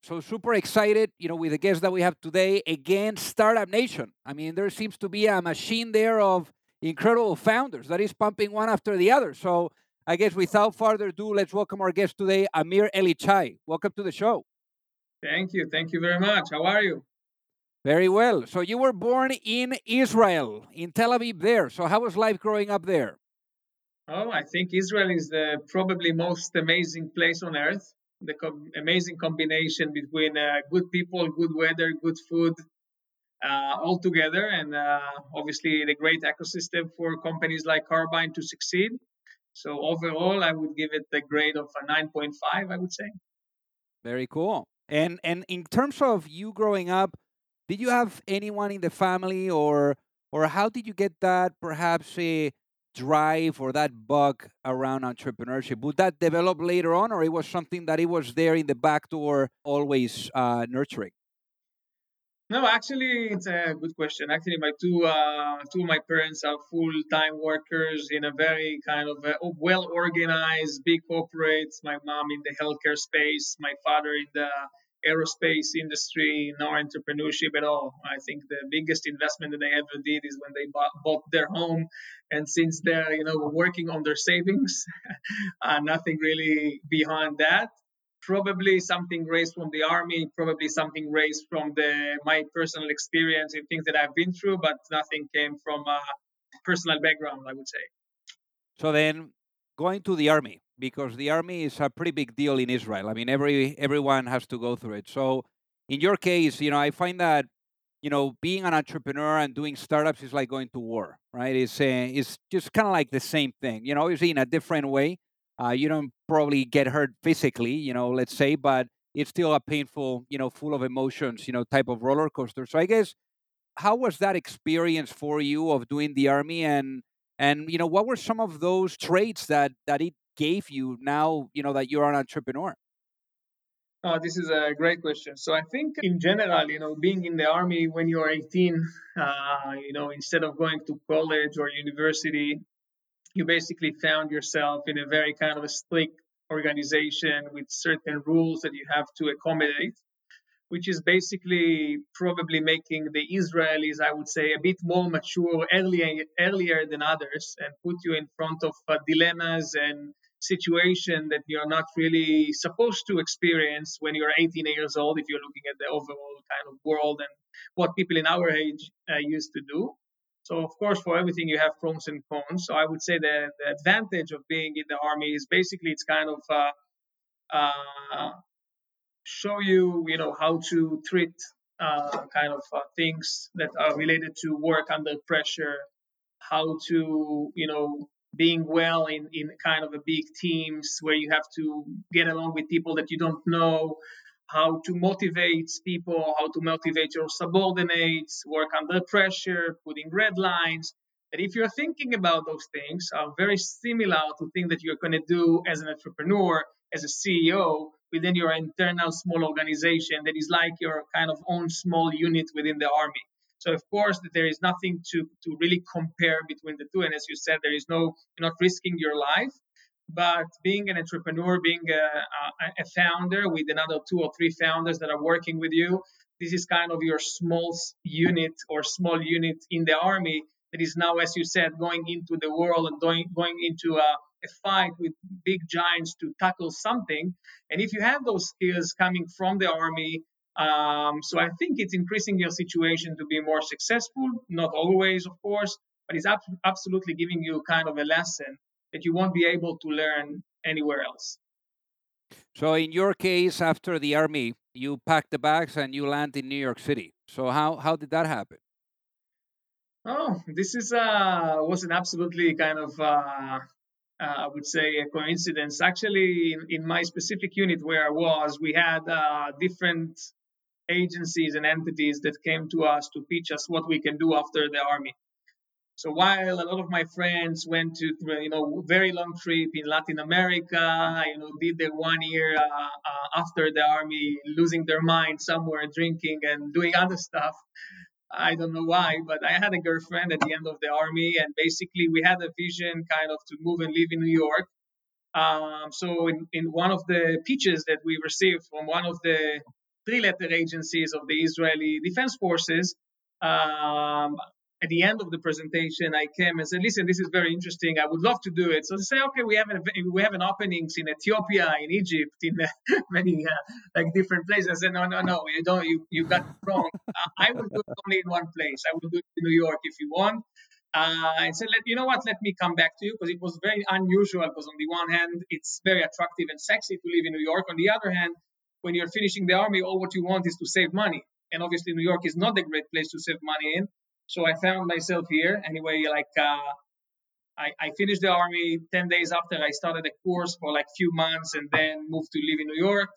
So super excited, with the guests that we have today. Again, Startup Nation. I mean, there seems to be a machine there of incredible founders that is pumping one after the other. So I guess without further ado, let's welcome our guest today, Amir Elichai. Welcome to the show. Thank you. Thank you very much. How are you? Very well. So you were born in Israel, in Tel Aviv there. So how was life growing up there? Oh, I think Israel is the probably most amazing place on earth. The amazing combination between good people, good weather, good food, all together. And obviously the great ecosystem for companies like Carbyne to succeed. So overall, I would give it the grade of a 9.5, I would say. Very cool. And in terms of you growing up, did you have anyone in the family or how did you get that perhaps a drive or that bug around entrepreneurship? Would that develop later on, or it was something that it was there in the back door, always nurturing? No, actually, it's a good question. Actually, my two of my parents are full-time workers in a very kind of well-organized, big corporate. My mom in the healthcare space, my father in the aerospace industry, no entrepreneurship at all. I think the biggest investment that they ever did is when they bought their home. And since they're, working on their savings, nothing really behind that. Probably something raised from the army, probably something raised from my personal experience and things that I've been through, but nothing came from a personal background, I would say. So then going to the army, because the army is a pretty big deal in Israel. I mean, everyone has to go through it. So in your case, I find that, being an entrepreneur and doing startups is like going to war, right? It's just kind of like the same thing, obviously in a different way. You don't probably get hurt physically, let's say, but it's still a painful, full of emotions, type of roller coaster. So I guess, how was that experience for you of doing the army? And what were some of those traits that it gave you now, that you're an entrepreneur? Oh, this is a great question. So I think in general, being in the army when you're 18, instead of going to college or university, you basically found yourself in a very kind of a strict organization with certain rules that you have to accommodate, which is basically probably making the Israelis, I would say, a bit more mature earlier than others and put you in front of dilemmas and situation that you're not really supposed to experience when you're 18 years old, if you're looking at the overall kind of world and what people in our age used to do. So, of course, for everything you have pros and cons. So I would say that the advantage of being in the army is basically it's kind of show you, how to treat kind of things that are related to work under pressure, how to, being well in kind of a big teams where you have to get along with people that you don't know, how to motivate people, how to motivate your subordinates, work under pressure, putting red lines. And if you're thinking about those things, are very similar to things that you're going to do as an entrepreneur, as a CEO, within your internal small organization that is like your kind of own small unit within the army. So, of course, there is nothing to really compare between the two. And as you said, you're not risking your life. But being an entrepreneur, being a founder with another 2 or 3 founders that are working with you, this is kind of your small unit in the army that is now, as you said, going into the world and going into a fight with big giants to tackle something. And if you have those skills coming from the army, so I think it's increasing your situation to be more successful, not always, of course, but it's absolutely giving you kind of a lesson that you won't be able to learn anywhere else. So in your case, after the army, you packed the bags and you land in New York City. So how did that happen? Oh, this is was an absolutely kind of, I would say, a coincidence. Actually, in my specific unit where I was, we had different agencies and entities that came to us to pitch us what we can do after the army. So while a lot of my friends went to, very long trip in Latin America, did the 1 year after the army, losing their mind somewhere, drinking and doing other stuff. I don't know why, but I had a girlfriend at the end of the army, and basically we had a vision kind of to move and live in New York. So in one of the pitches that we received from one of the 3-letter agencies of the Israeli Defense Forces, at the end of the presentation, I came and said, listen, this is very interesting. I would love to do it. So they say, okay, we have an openings in Ethiopia, in Egypt, in many different places. I said, no, you don't. You got it wrong. I will do it only in one place. I will do it in New York if you want. I said, let me come back to you, because it was very unusual, because on the one hand, it's very attractive and sexy to live in New York. On the other hand, when you're finishing the army, all what you want is to save money. And obviously, New York is not a great place to save money in. So I found myself here. Anyway, I finished the army 10 days after I started a course for a few months, and then moved to live in New York,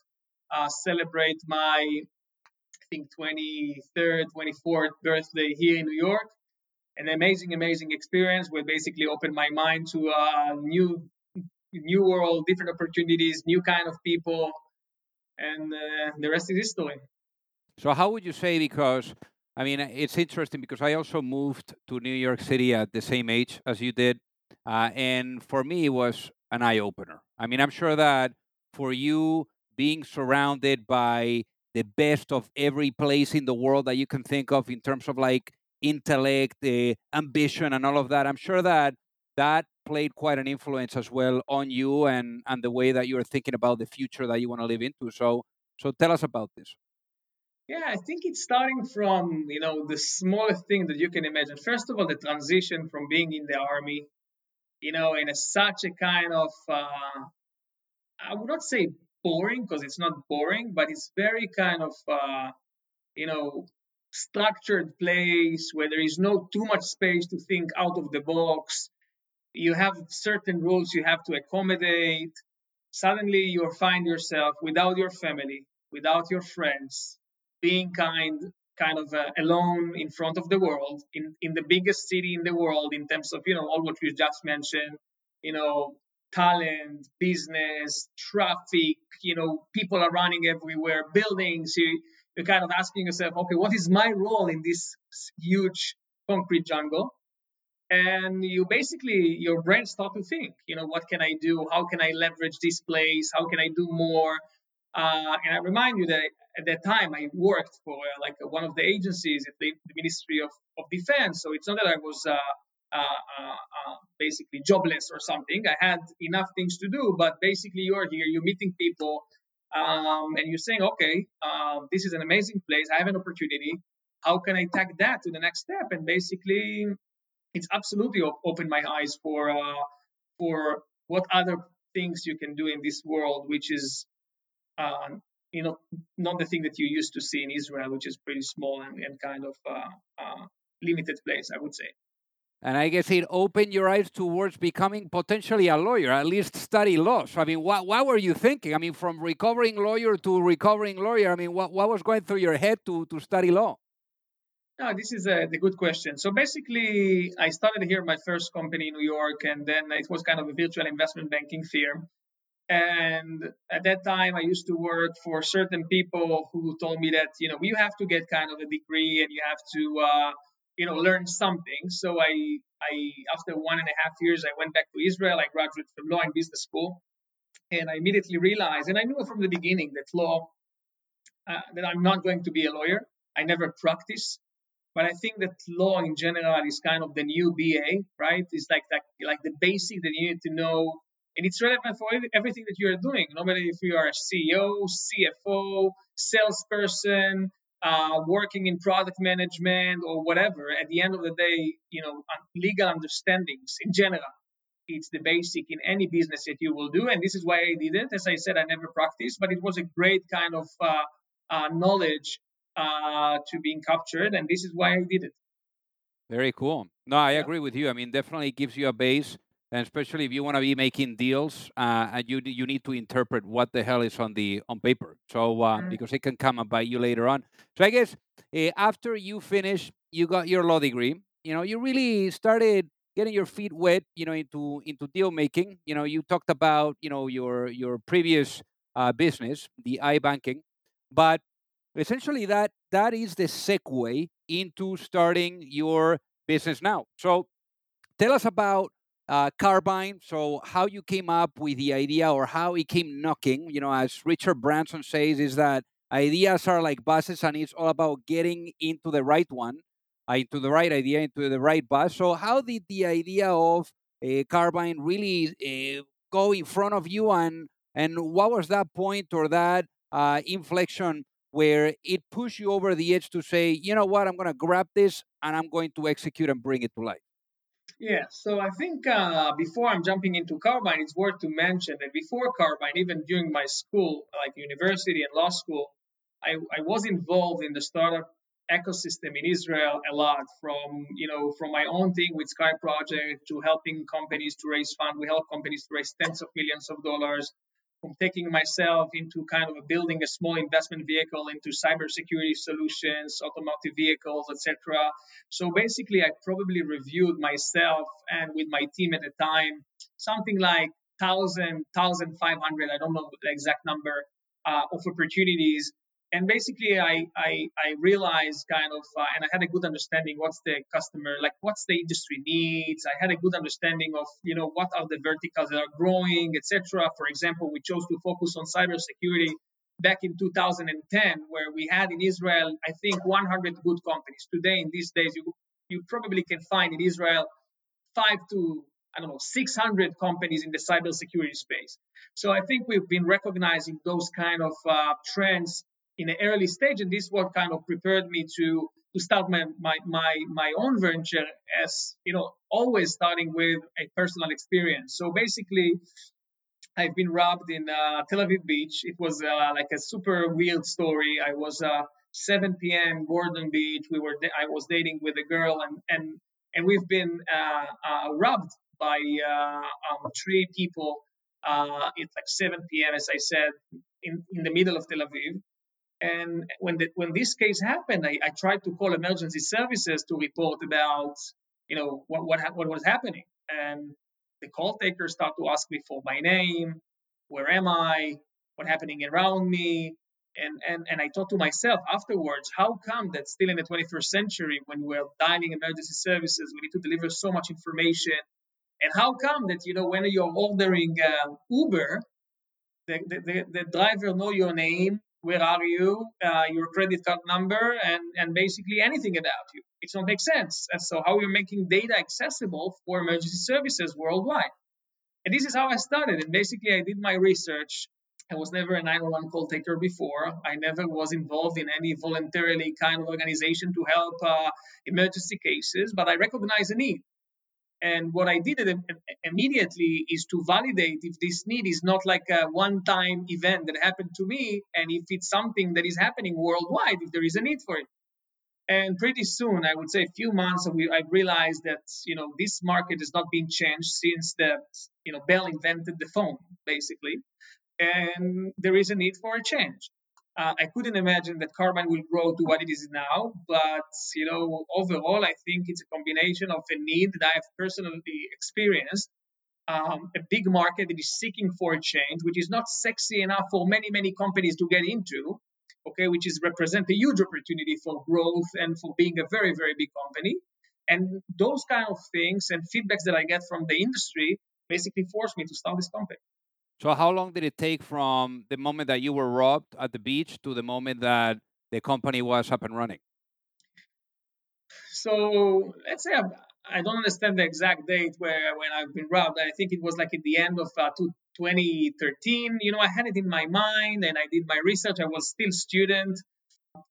celebrate my, I think, 23rd, 24th birthday here in New York. An amazing, amazing experience where basically opened my mind to a new world, different opportunities, new kind of people, and the rest is history. So how would you say, because... I mean, it's interesting because I also moved to New York City at the same age as you did. And for me, it was an eye-opener. I mean, I'm sure that for you, being surrounded by the best of every place in the world that you can think of in terms of intellect, ambition, and all of that, I'm sure that that played quite an influence as well on you and the way that you're thinking about the future that you want to live into. So tell us about this. Yeah, I think it's starting from, the smallest thing that you can imagine. First of all, the transition from being in the army, in such a kind of, I would not say boring, because it's not boring, but it's very kind of, structured place where there is no too much space to think out of the box. You have certain rules you have to accommodate. Suddenly you find yourself without your family, without your friends, being kind of alone in front of the world, in the biggest city in the world, in terms of, all what you just mentioned, talent, business, traffic, people are running everywhere, buildings. You're kind of asking yourself, okay, what is my role in this huge concrete jungle? And your brain starts to think, what can I do? How can I leverage this place? How can I do more? And I remind you that at that time I worked for one of the agencies at the Ministry of Defense. So it's not that I was basically jobless or something. I had enough things to do, but basically you're here, you're meeting people, and you're saying, okay, this is an amazing place. I have an opportunity. How can I take that to the next step? And basically it's absolutely opened my eyes for what other things you can do in this world, which is, not the thing that you used to see in Israel, which is pretty small and kind of limited place, I would say. And I guess it opened your eyes towards becoming potentially a lawyer, at least study law. So, I mean, what were you thinking? I mean, from recovering lawyer to recovering lawyer, I mean, what was going through your head to study law? No, this is the good question. So basically, I started here my first company in New York, and then it was kind of a virtual investment banking firm. And at that time, I used to work for certain people who told me that, you have to get kind of a degree and you have to, learn something. So I after 1.5 years, I went back to Israel. I graduated from law and business school, and I immediately realized, and I knew from the beginning that law, that I'm not going to be a lawyer. I never practice, but I think that law in general is kind of the new BA, right? It's like the basic that you need to know, and it's relevant for everything that you are doing. Normally, if you are a CEO, CFO, salesperson, working in product management or whatever, at the end of the day, legal understandings in general, it's the basic in any business that you will do. And this is why I did it. As I said, I never practiced, but it was a great kind of knowledge to being captured. And this is why I did it. Very cool. No, I agree with you. I mean, definitely gives you a base, and especially if you want to be making deals, and you need to interpret what the hell is on paper. So because it can come and bite you later on. So I guess after you finish, you got your law degree. You really started getting your feet wet. Into deal making. You talked about your previous business, the iBanking, but essentially that is the segue into starting your business now. So tell us about Carbyne. So how you came up with the idea, or how it came knocking, as Richard Branson says, is that ideas are like buses, and it's all about getting into the right one, into the right idea, into the right bus. So how did the idea of Carbyne really go in front of you, and what was that point or that inflection where it pushed you over the edge to say, you know what, I'm going to grab this and I'm going to execute and bring it to life? Yeah, so I think before I'm jumping into Carbyne, it's worth to mention that before Carbyne, even during my school, like university and law school, I was involved in the startup ecosystem in Israel a lot, from my own thing with Sky Project to helping companies to raise funds. We help companies to raise tens of millions of dollars, from taking myself into kind of building a small investment vehicle into cybersecurity solutions, automotive vehicles, etc. So basically, I probably reviewed myself and with my team at the time, something like 1,000, 1,500, I don't know the exact number, of opportunities. And basically, I realized kind of, and I had a good understanding what's the customer, like what's the industry needs. I had a good understanding of, what are the verticals that are growing, etc. For example, we chose to focus on cybersecurity back in 2010, where we had in Israel, I think 100 good companies. Today, in these days, you probably can find in Israel 600 companies in the cybersecurity space. So I think we've been recognizing those kind of trends in the early stage, and this is what kind of prepared me to start my own venture, as always starting with a personal experience. So basically, I've been robbed in Tel Aviv Beach. It was like a super weird story. I was 7 p.m. Gordon Beach. I was dating with a girl, and we've been robbed by three people. It's like 7 p.m. as I said, in the middle of Tel Aviv. And when this case happened, I tried to call emergency services to report about, what was happening. And the call taker started to ask me for my name, where am I, what's happening around me. And I thought to myself afterwards, how come that still in the 21st century, when we're dialing emergency services, we need to deliver so much information? And how come that, when you're ordering Uber, the driver knows your name, where are you, your credit card number, and basically anything about you. It don't make sense. And so how you're making data accessible for emergency services worldwide. And this is how I started. And basically, I did my research. I was never a 911 call taker before. I never was involved in any voluntarily kind of organization to help emergency cases, but I recognized a need. And what I did immediately is to validate if this need is not like a one-time event that happened to me, and if it's something that is happening worldwide, if there is a need for it. And pretty soon, I would say a few months, I realized that, this market is not being changed since Bell invented the phone, basically. And there is a need for a change. I couldn't imagine that Carbyne will grow to what it is now, but overall, I think it's a combination of a need that I have personally experienced, a big market that is seeking for a change, which is not sexy enough for many, many companies to get into, okay, which is represent a huge opportunity for growth and for being a very, very big company, And those kind of things and feedbacks that I get from the industry basically forced me to start this company. So how long did it take from the moment that you were robbed at the beach to the moment that the company was up and running? So let's say I don't understand the exact date when I've been robbed. I think it was like at the end of 2013. You know, I had it in my mind and I did my research. I was still a student.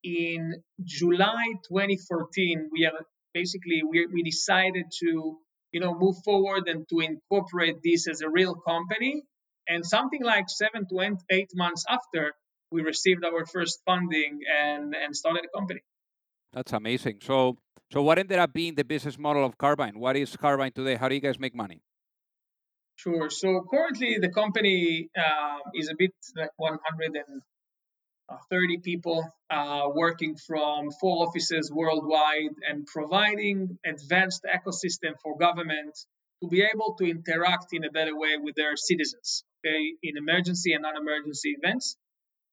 In July 2014, we decided to, move forward and to incorporate this as a real company. And something like 7 to 8 months after, we received our first funding and started a company. That's amazing. So what ended up being the business model of Carbyne? What is Carbyne today? How do you guys make money? Sure. So currently the company is a bit like 130 people working from 4 offices worldwide and providing advanced ecosystem for government to be able to interact in a better way with their citizens, okay, in emergency and non-emergency events.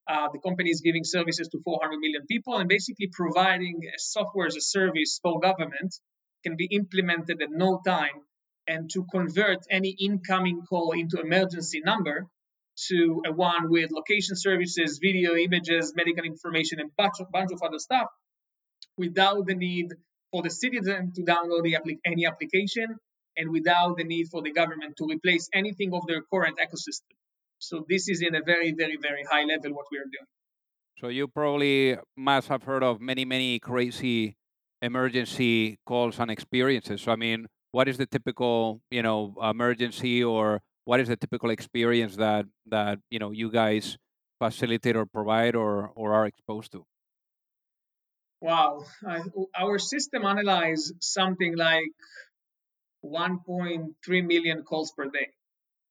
The company is giving services to 400 million people and basically providing a software as a service for government can be implemented at no time and to convert any incoming call into emergency number to a one with location services, video images, medical information, and bunch of other stuff without the need for the citizen to download any application and without the need for the government to replace anything of their current ecosystem. So this is in a very, very, very high level what we are doing. So you probably must have heard of many, many crazy emergency calls and experiences. So, I mean, what is the typical, emergency or what is the typical experience that you guys facilitate or provide or are exposed to? Wow. Our system analyzes something like 1.3 million calls per day.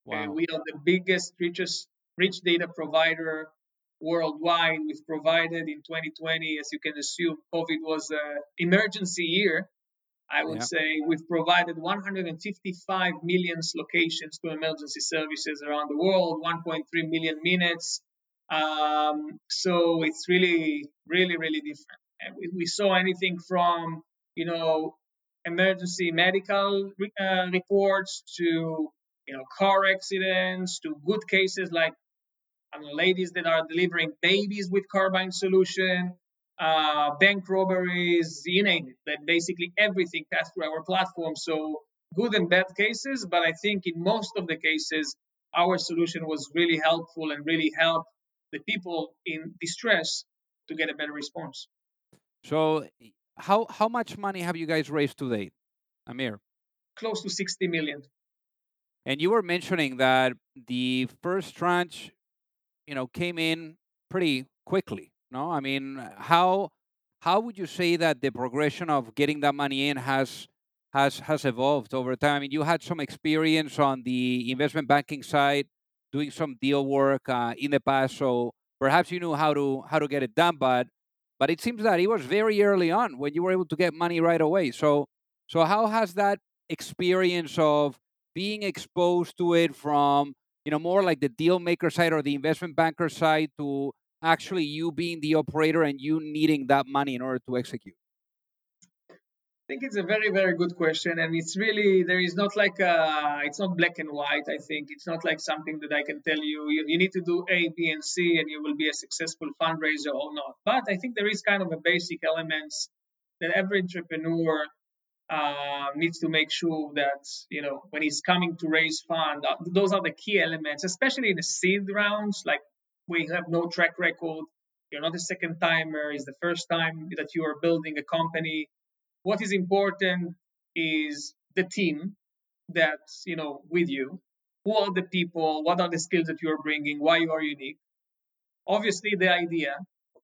Wow. And we are the biggest, rich data provider worldwide. We've provided in 2020, as you can assume, COVID was an emergency year. I would say we've provided 155 million locations to emergency services around the world, 1.3 million minutes. So it's really, really, really different. And we saw anything from, emergency medical reports to car accidents, to good cases like ladies that are delivering babies with Carbyne solution, bank robberies, you name it. That basically everything passed through our platform. So good and bad cases, but I think in most of the cases, our solution was really helpful and really helped the people in distress to get a better response. So how much money have you guys raised to date, Amir? Close to 60 million. And you were mentioning that the first tranche, came in pretty quickly, no? I mean, how would you say that the progression of getting that money in has evolved over time? I mean, you had some experience on the investment banking side, doing some deal work in the past, so perhaps you knew how to get it done, but it seems that it was very early on when you were able to get money right away. So how has that experience of being exposed to it from, more like the deal maker side or the investment banker side to actually you being the operator and you needing that money in order to execute? I think it's a very, very good question. And it's really, it's not black and white, I think. It's not like something that I can tell you need to do A, B, and C, and you will be a successful fundraiser or not. But I think there is kind of a basic elements that every entrepreneur needs to make sure that, when he's coming to raise fund, those are the key elements, especially in the seed rounds, like we have no track record. You're not a second timer. It's the first time that you are building a company. What is important is the team that's, with you. Who are the people? What are the skills that you are bringing? Why you are unique? Obviously, the idea,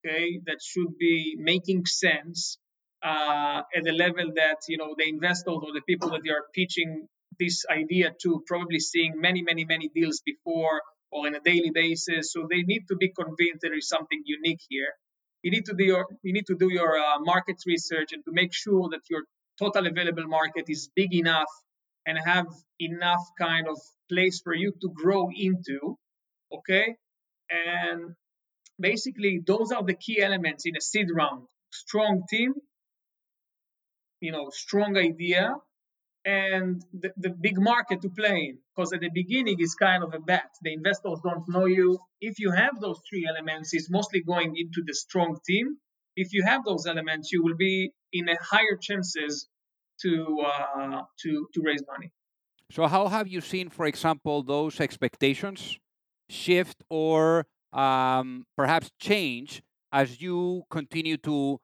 okay, that should be making sense at the level that the investors or the people that they are pitching this idea to probably seeing many, many, many deals before or on a daily basis. So they need to be convinced there is something unique here. You need to do your market research and to make sure that your total available market is big enough and have enough kind of place for you to grow into. Okay, and basically those are the key elements in a seed round: strong team, strong idea and the big market to play in. Because at the beginning, it's kind of a bet. The investors don't know you. If you have those three elements, it's mostly going into the strong team. If you have those elements, you will be in a higher chances to raise money. So how have you seen, for example, those expectations shift or perhaps change as you continue to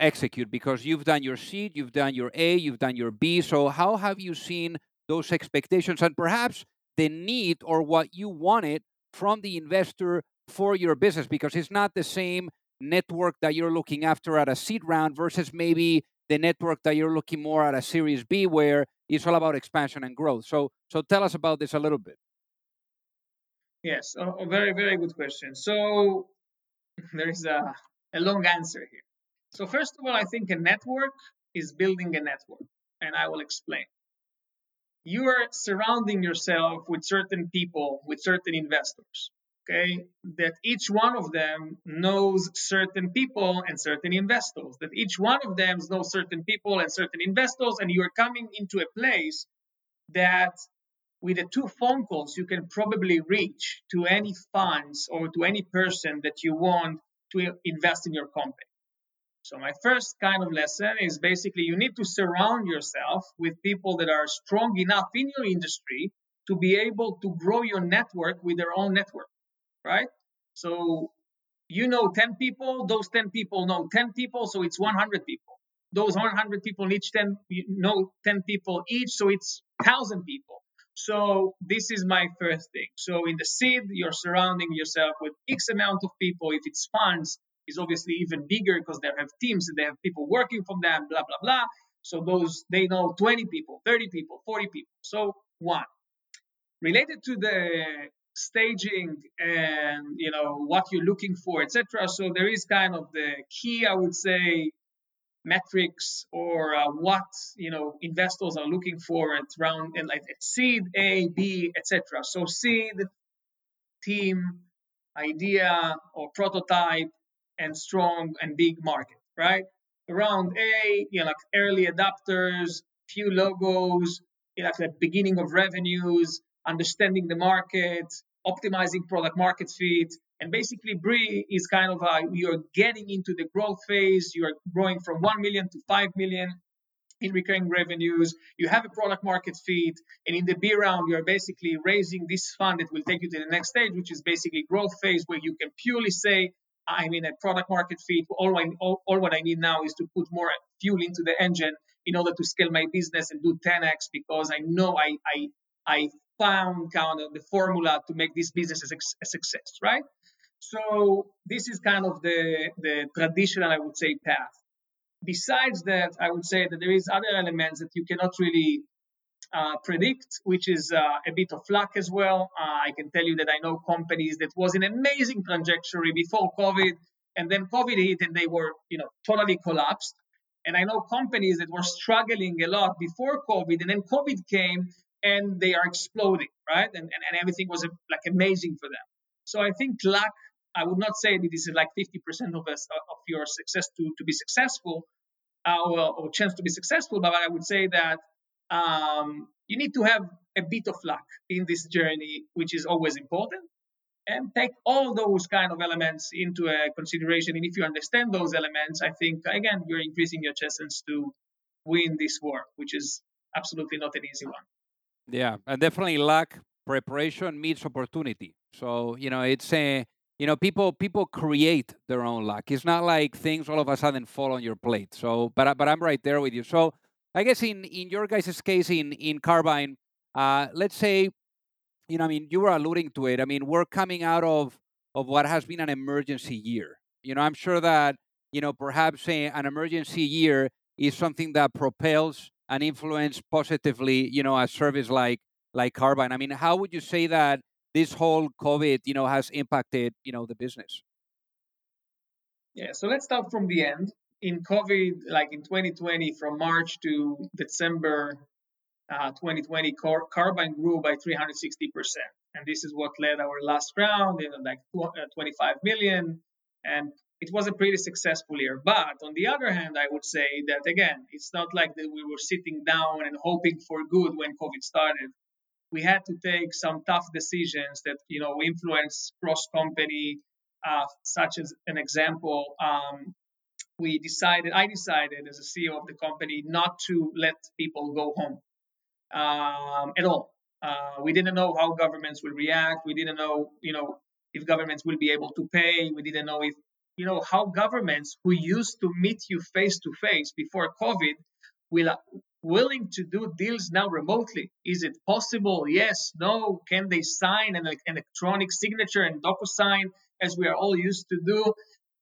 execute? Because you've done your seed, you've done your A, you've done your B. So how have you seen those expectations and perhaps the need or what you wanted from the investor for your business? Because it's not the same network that you're looking after at a seed round versus maybe the network that you're looking more at a Series B where it's all about expansion and growth. So tell us about this a little bit. Yes, a very, very good question. So there is a long answer here. So first of all, I think a network is building a network, and I will explain. You are surrounding yourself with certain people, with certain investors. Okay, that each one of them knows certain people and certain investors, that each one of them knows certain people and certain investors, and you're coming into a place that with the 2 phone calls, you can probably reach to any funds or to any person that you want to invest in your company. So my first kind of lesson is basically you need to surround yourself with people that are strong enough in your industry to be able to grow your network with their own network. Right? So, 10 people, those 10 people know 10 people, so it's 100 people. Those 100 people each 10, 10 people each, so it's 1,000 people. So this is my first thing. So in the seed, you're surrounding yourself with X amount of people. If it's funds, it's obviously even bigger because they have teams and they have people working for them, blah, blah, blah. So those, they know 20 people, 30 people, 40 people. So one. Related to the staging and what you're looking for, etc. So there is kind of the key, I would say, metrics or what investors are looking for at round and like at seed A, B, etc. So seed, team, idea or prototype, and strong and big market. Right? Round A, like early adopters, few logos, like the beginning of revenues, understanding the market, optimizing product market fit. And basically, BRE is kind of you're getting into the growth phase. You are growing from 1 million to 5 million in recurring revenues. You have a product market fit. And in the B round, you're basically raising this fund that will take you to the next stage, which is basically growth phase, where you can purely say, I'm in a product market fit. All what I need now is to put more fuel into the engine in order to scale my business and do 10x because I know I found kind of the formula to make this business a success, right? So this is kind of the traditional, I would say, path. Besides that, I would say that there is other elements that you cannot really predict, which is a bit of luck as well. I can tell you that I know companies that was an amazing trajectory before COVID, and then COVID hit and they were, totally collapsed. And I know companies that were struggling a lot before COVID, and then COVID came and they are exploding, right? And everything was amazing for them. So I think luck, I would not say that this is 50% of your success to be successful or chance to be successful, but I would say that you need to have a bit of luck in this journey, which is always important, and take all those kind of elements into consideration. And if you understand those elements, I think, again, you're increasing your chances to win this war, which is absolutely not an easy one. Yeah, and definitely luck, preparation meets opportunity. So, it's people create their own luck. It's not like things all of a sudden fall on your plate. So, but I'm right there with you. So I guess in your guys' case in Carbyne, let's say, you were alluding to it. We're coming out of what has been an emergency year. I'm sure that, perhaps an emergency year is something that propels and influence positively, a service like Carbyne. How would you say that this whole COVID, has impacted, the business? Yeah, so let's start from the end. In COVID, in 2020, from March to December 2020, Carbyne grew by 360%. And this is what led our last round, 25 million. And it was a pretty successful year. But on the other hand, I would say that, again, it's not like that we were sitting down and hoping for good when COVID started. We had to take some tough decisions that, you know, influence cross-company, such as an example. I decided as a CEO of the company not to let people go home at all. We didn't know how governments will react. We didn't know, you know, if governments will be able to pay. We didn't know if, you know, how governments who used to meet you face to face before COVID will willing to do deals now remotely. Is it possible? Yes, no. Can they sign an electronic signature and DocuSign as we are all used to do?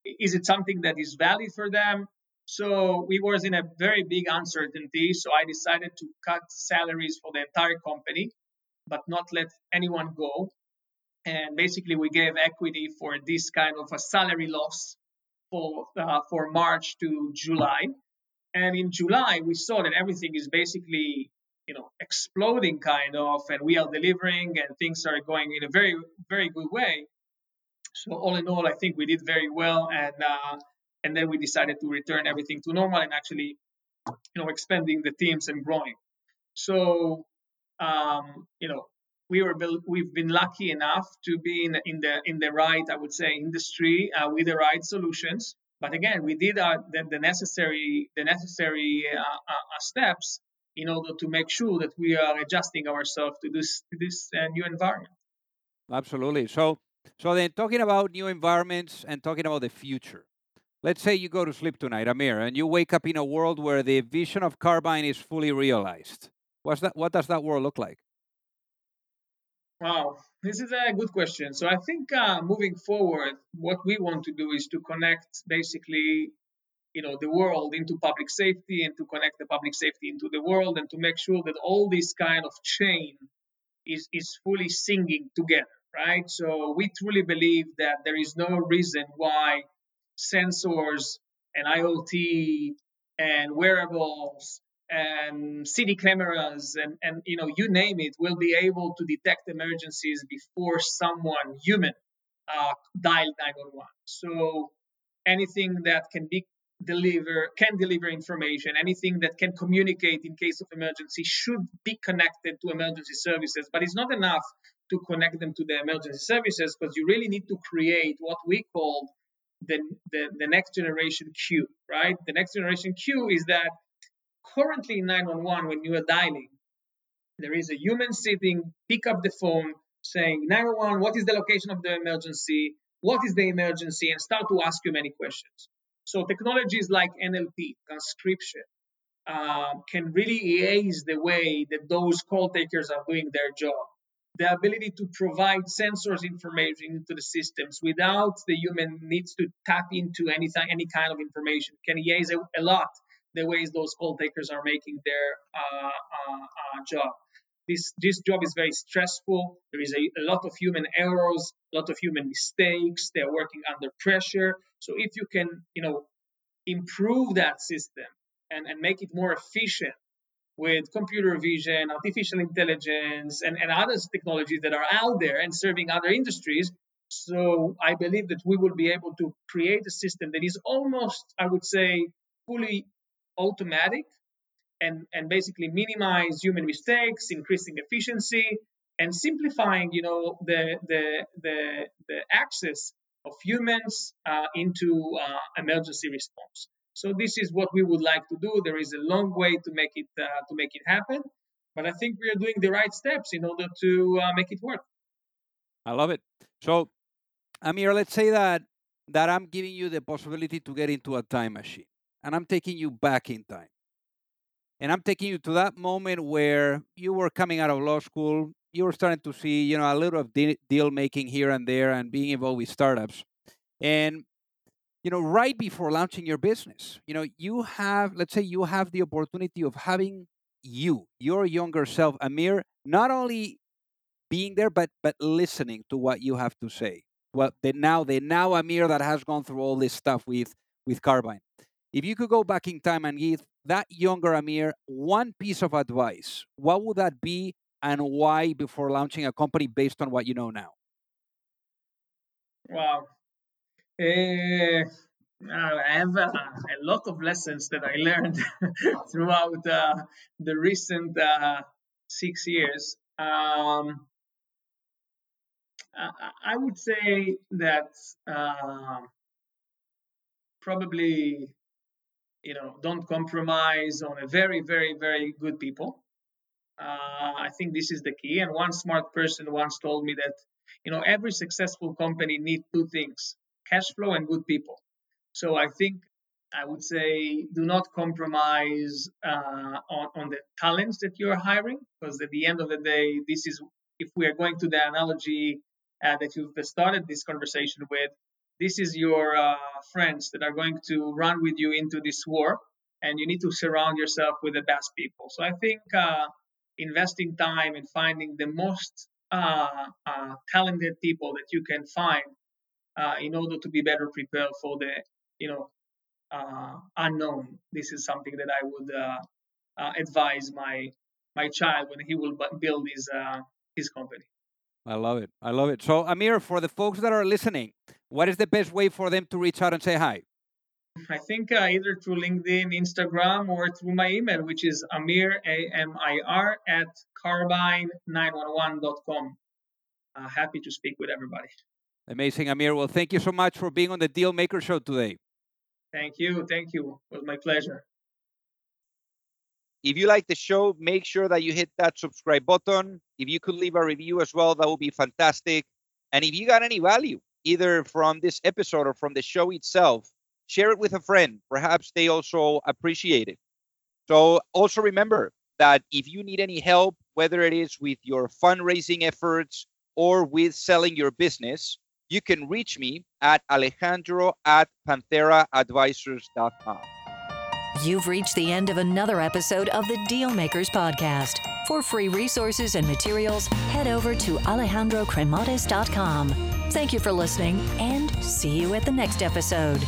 Is it something that is valid for them? So we were in a very big uncertainty. So I decided to cut salaries for the entire company, but not let anyone go. And basically, we gave equity for this kind of a salary loss for March to July. And in July, we saw that everything is basically, you know, exploding kind of, and we are delivering and things are going in a very, very good way. So all in all, I think we did very well. And then we decided to return everything to normal and actually, you know, expanding the teams and growing. So, you know, we've been lucky enough to be in the right, I would say, industry with the right solutions. But again, we did the necessary steps in order to make sure that we are adjusting ourselves to this new environment. Absolutely. So then talking about new environments and talking about the future, let's say you go to sleep tonight, Amir, and you wake up in a world where the vision of Carbyne is fully realized. What does that world look like? Wow, this is a good question. So I think moving forward, what we want to do is to connect basically, you know, the world into public safety and to connect the public safety into the world and to make sure that all this kind of chain is fully singing together, right? So we truly believe that there is no reason why sensors and IoT and wearables and city cameras and you know, you name it, will be able to detect emergencies before someone human dialed 911. So anything that can deliver information, anything that can communicate in case of emergency should be connected to emergency services. But it's not enough to connect them to the emergency services, because you really need to create what we call the next generation queue, right? The next generation queue is that currently in 911, when you are dialing, there is a human sitting, pick up the phone, saying, 911, what is the location of the emergency? What is the emergency? And start to ask you many questions. So technologies like NLP, transcription, can really ease the way that those call takers are doing their job. The ability to provide sensors information into the systems without the human needs to tap into any kind of information can ease a lot the ways those call takers are making their job. This job is very stressful. There is a lot of human errors, a lot of human mistakes. They're working under pressure. So if you can, you know, improve that system and make it more efficient with computer vision, artificial intelligence, and other technologies that are out there and serving other industries. So I believe that we will be able to create a system that is almost, I would say, fully automatic and basically minimize human mistakes, increasing efficiency, and simplifying, you know, the access of humans into emergency response. So this is what we would like to do. There is a long way to make it happen, but I think we are doing the right steps in order to make it work. I love it. So, Amir, let's say that I'm giving you the possibility to get into a time machine, and I'm taking you back in time. And I'm taking you to that moment where you were coming out of law school, you were starting to see, you know, a little of deal making here and there and being involved with startups. And, you know, right before launching your business, you know, let's say you have the opportunity of having your younger self, Amir, not only being there, but listening to what you have to say. Well, the now Amir that has gone through all this stuff with Carbyne. If you could go back in time and give that younger Amir one piece of advice, what would that be and why before launching a company based on what you know now? Wow. I have a lot of lessons that I learned throughout the recent 6 years. I would say that probably, don't compromise on a very, very, very good people. I think this is the key. And one smart person once told me that, every successful company needs two things, cash flow and good people. So I think I would say do not compromise on the talents that you're hiring, because at the end of the day, this is, if we are going to the analogy that you've started this conversation with, this is your friends that are going to run with you into this war, and you need to surround yourself with the best people. So I think investing time and finding the most talented people that you can find in order to be better prepared for the, unknown. This is something that I would advise my child when he will build his company. I love it. I love it. So, Amir, for the folks that are listening, what is the best way for them to reach out and say hi? I think either through LinkedIn, Instagram, or through my email, which is Amir, A-M-I-R, at carbyne911.com. Happy to speak with everybody. Amazing, Amir. Well, thank you so much for being on the Dealmaker Show today. Thank you. Thank you. It was my pleasure. If you like the show, make sure that you hit that subscribe button. If you could leave a review as well, that would be fantastic. And if you got any value, either from this episode or from the show itself, share it with a friend. Perhaps they also appreciate it. So also remember that if you need any help, whether it is with your fundraising efforts or with selling your business, you can reach me at alejandro@pantheraadvisors.com. You've reached the end of another episode of the Dealmakers Podcast. For free resources and materials, head over to alejandrocremades.com. Thank you for listening, and see you at the next episode.